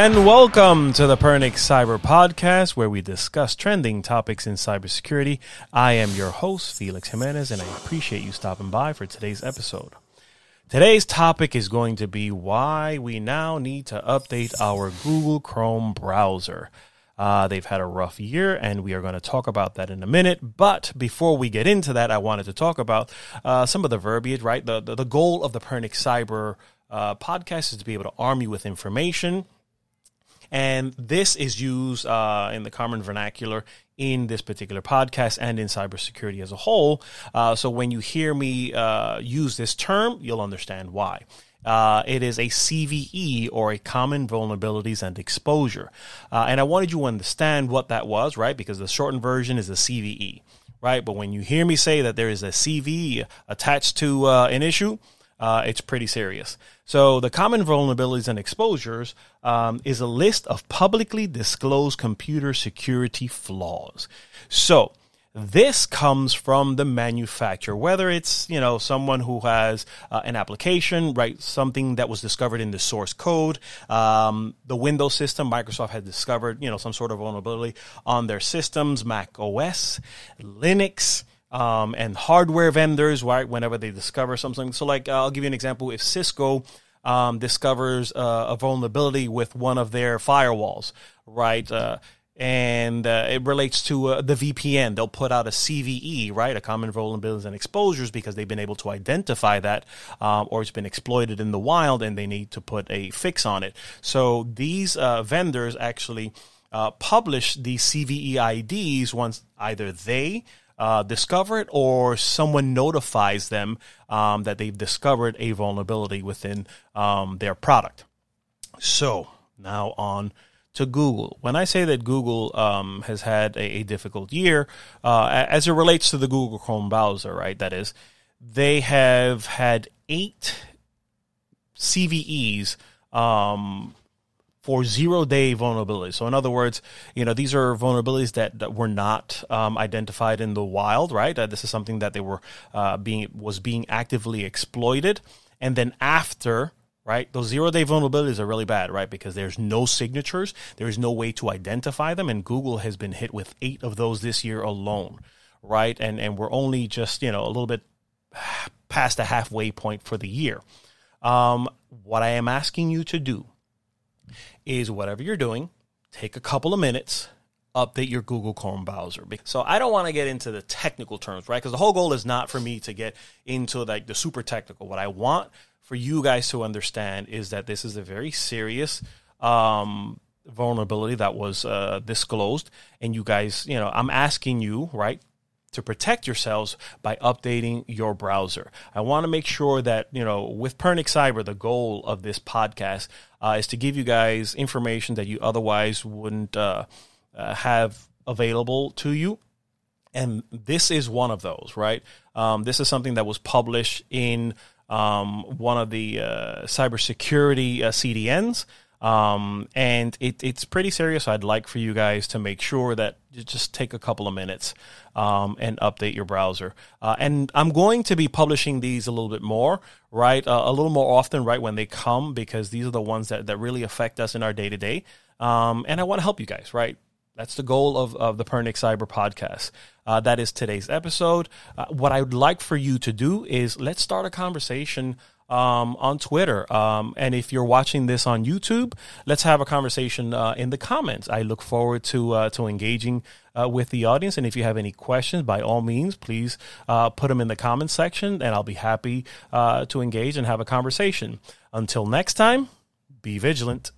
And welcome to the Pernix Cyber Podcast, where we discuss trending topics in cybersecurity. I am your host, Felix Jimenez, and I appreciate you stopping by for today's episode. Today's topic is going to be why we now need to update our Google Chrome browser. They've had a rough year, and we are going to talk about that in a minute. But before we get into that, I wanted to talk about some of the verbiage, right? The goal of the Pernix Cyber podcast is to be able to arm you with information. And this is used in the common vernacular in this particular podcast and in cybersecurity as a whole. So when you hear me use this term, you'll understand why. It is a CVE, or a common vulnerabilities and exposure. And I wanted you to understand what that was, right? Because the shortened version is a CVE, right? But when you hear me say that there is a CVE attached to an issue, it's pretty serious. So the common vulnerabilities and exposures is a list of publicly disclosed computer security flaws. So this comes from the manufacturer, whether it's, someone who has an application, right? Something that was discovered in the source code. The Windows system, Microsoft had discovered, some sort of vulnerability on their systems, Mac OS, Linux, and hardware vendors, right? Whenever they discover something. So like, I'll give you an example. If Cisco discovers a vulnerability with one of their firewalls, right? And it relates to the VPN. They'll put out a CVE, right? A common vulnerabilities and exposures, because they've been able to identify that or it's been exploited in the wild and they need to put a fix on it. So these vendors actually publish the CVE IDs once either they discover it or someone notifies them that they've discovered a vulnerability within their product. So now on to Google. When I say that Google has had a difficult year, as it relates to the Google Chrome browser, right? That is, they have had 8 CVEs for zero-day vulnerabilities. So in other words, these are vulnerabilities that were not identified in the wild, right? This is something that they were being actively exploited, and then after. Right? Those zero-day vulnerabilities are really bad, right? Because there's no signatures. There is no way to identify them. And Google has been hit with 8 of those this year alone, right? And we're only just, a little bit past the halfway point for the year. What I am asking you to do is, whatever you're doing, take a couple of minutes, update your Google Chrome browser. So I don't want to get into the technical terms, right? Because the whole goal is not for me to get into like the super technical. What I want for you guys to understand is that this is a very serious vulnerability that was disclosed. And you guys, I'm asking you, right, to protect yourselves by updating your browser. I want to make sure that, with Pernix Cyber, the goal of this podcast is to give you guys information that you otherwise wouldn't have available to you. And this is one of those, right? This is something that was published in one of the cybersecurity CDNs, and it's pretty serious. I'd like for you guys to make sure that you just take a couple of minutes and update your browser. And I'm going to be publishing these a little bit more, right, a little more often, right, when they come, because these are the ones that really affect us in our day-to-day, and I want to help you guys, right? That's the goal of the Pernix Cyber Podcast. That is today's episode. What I would like for you to do is let's start a conversation on Twitter. And if you're watching this on YouTube, let's have a conversation in the comments. I look forward to engaging with the audience. And if you have any questions, by all means, please put them in the comments section, and I'll be happy to engage and have a conversation. Until next time, be vigilant.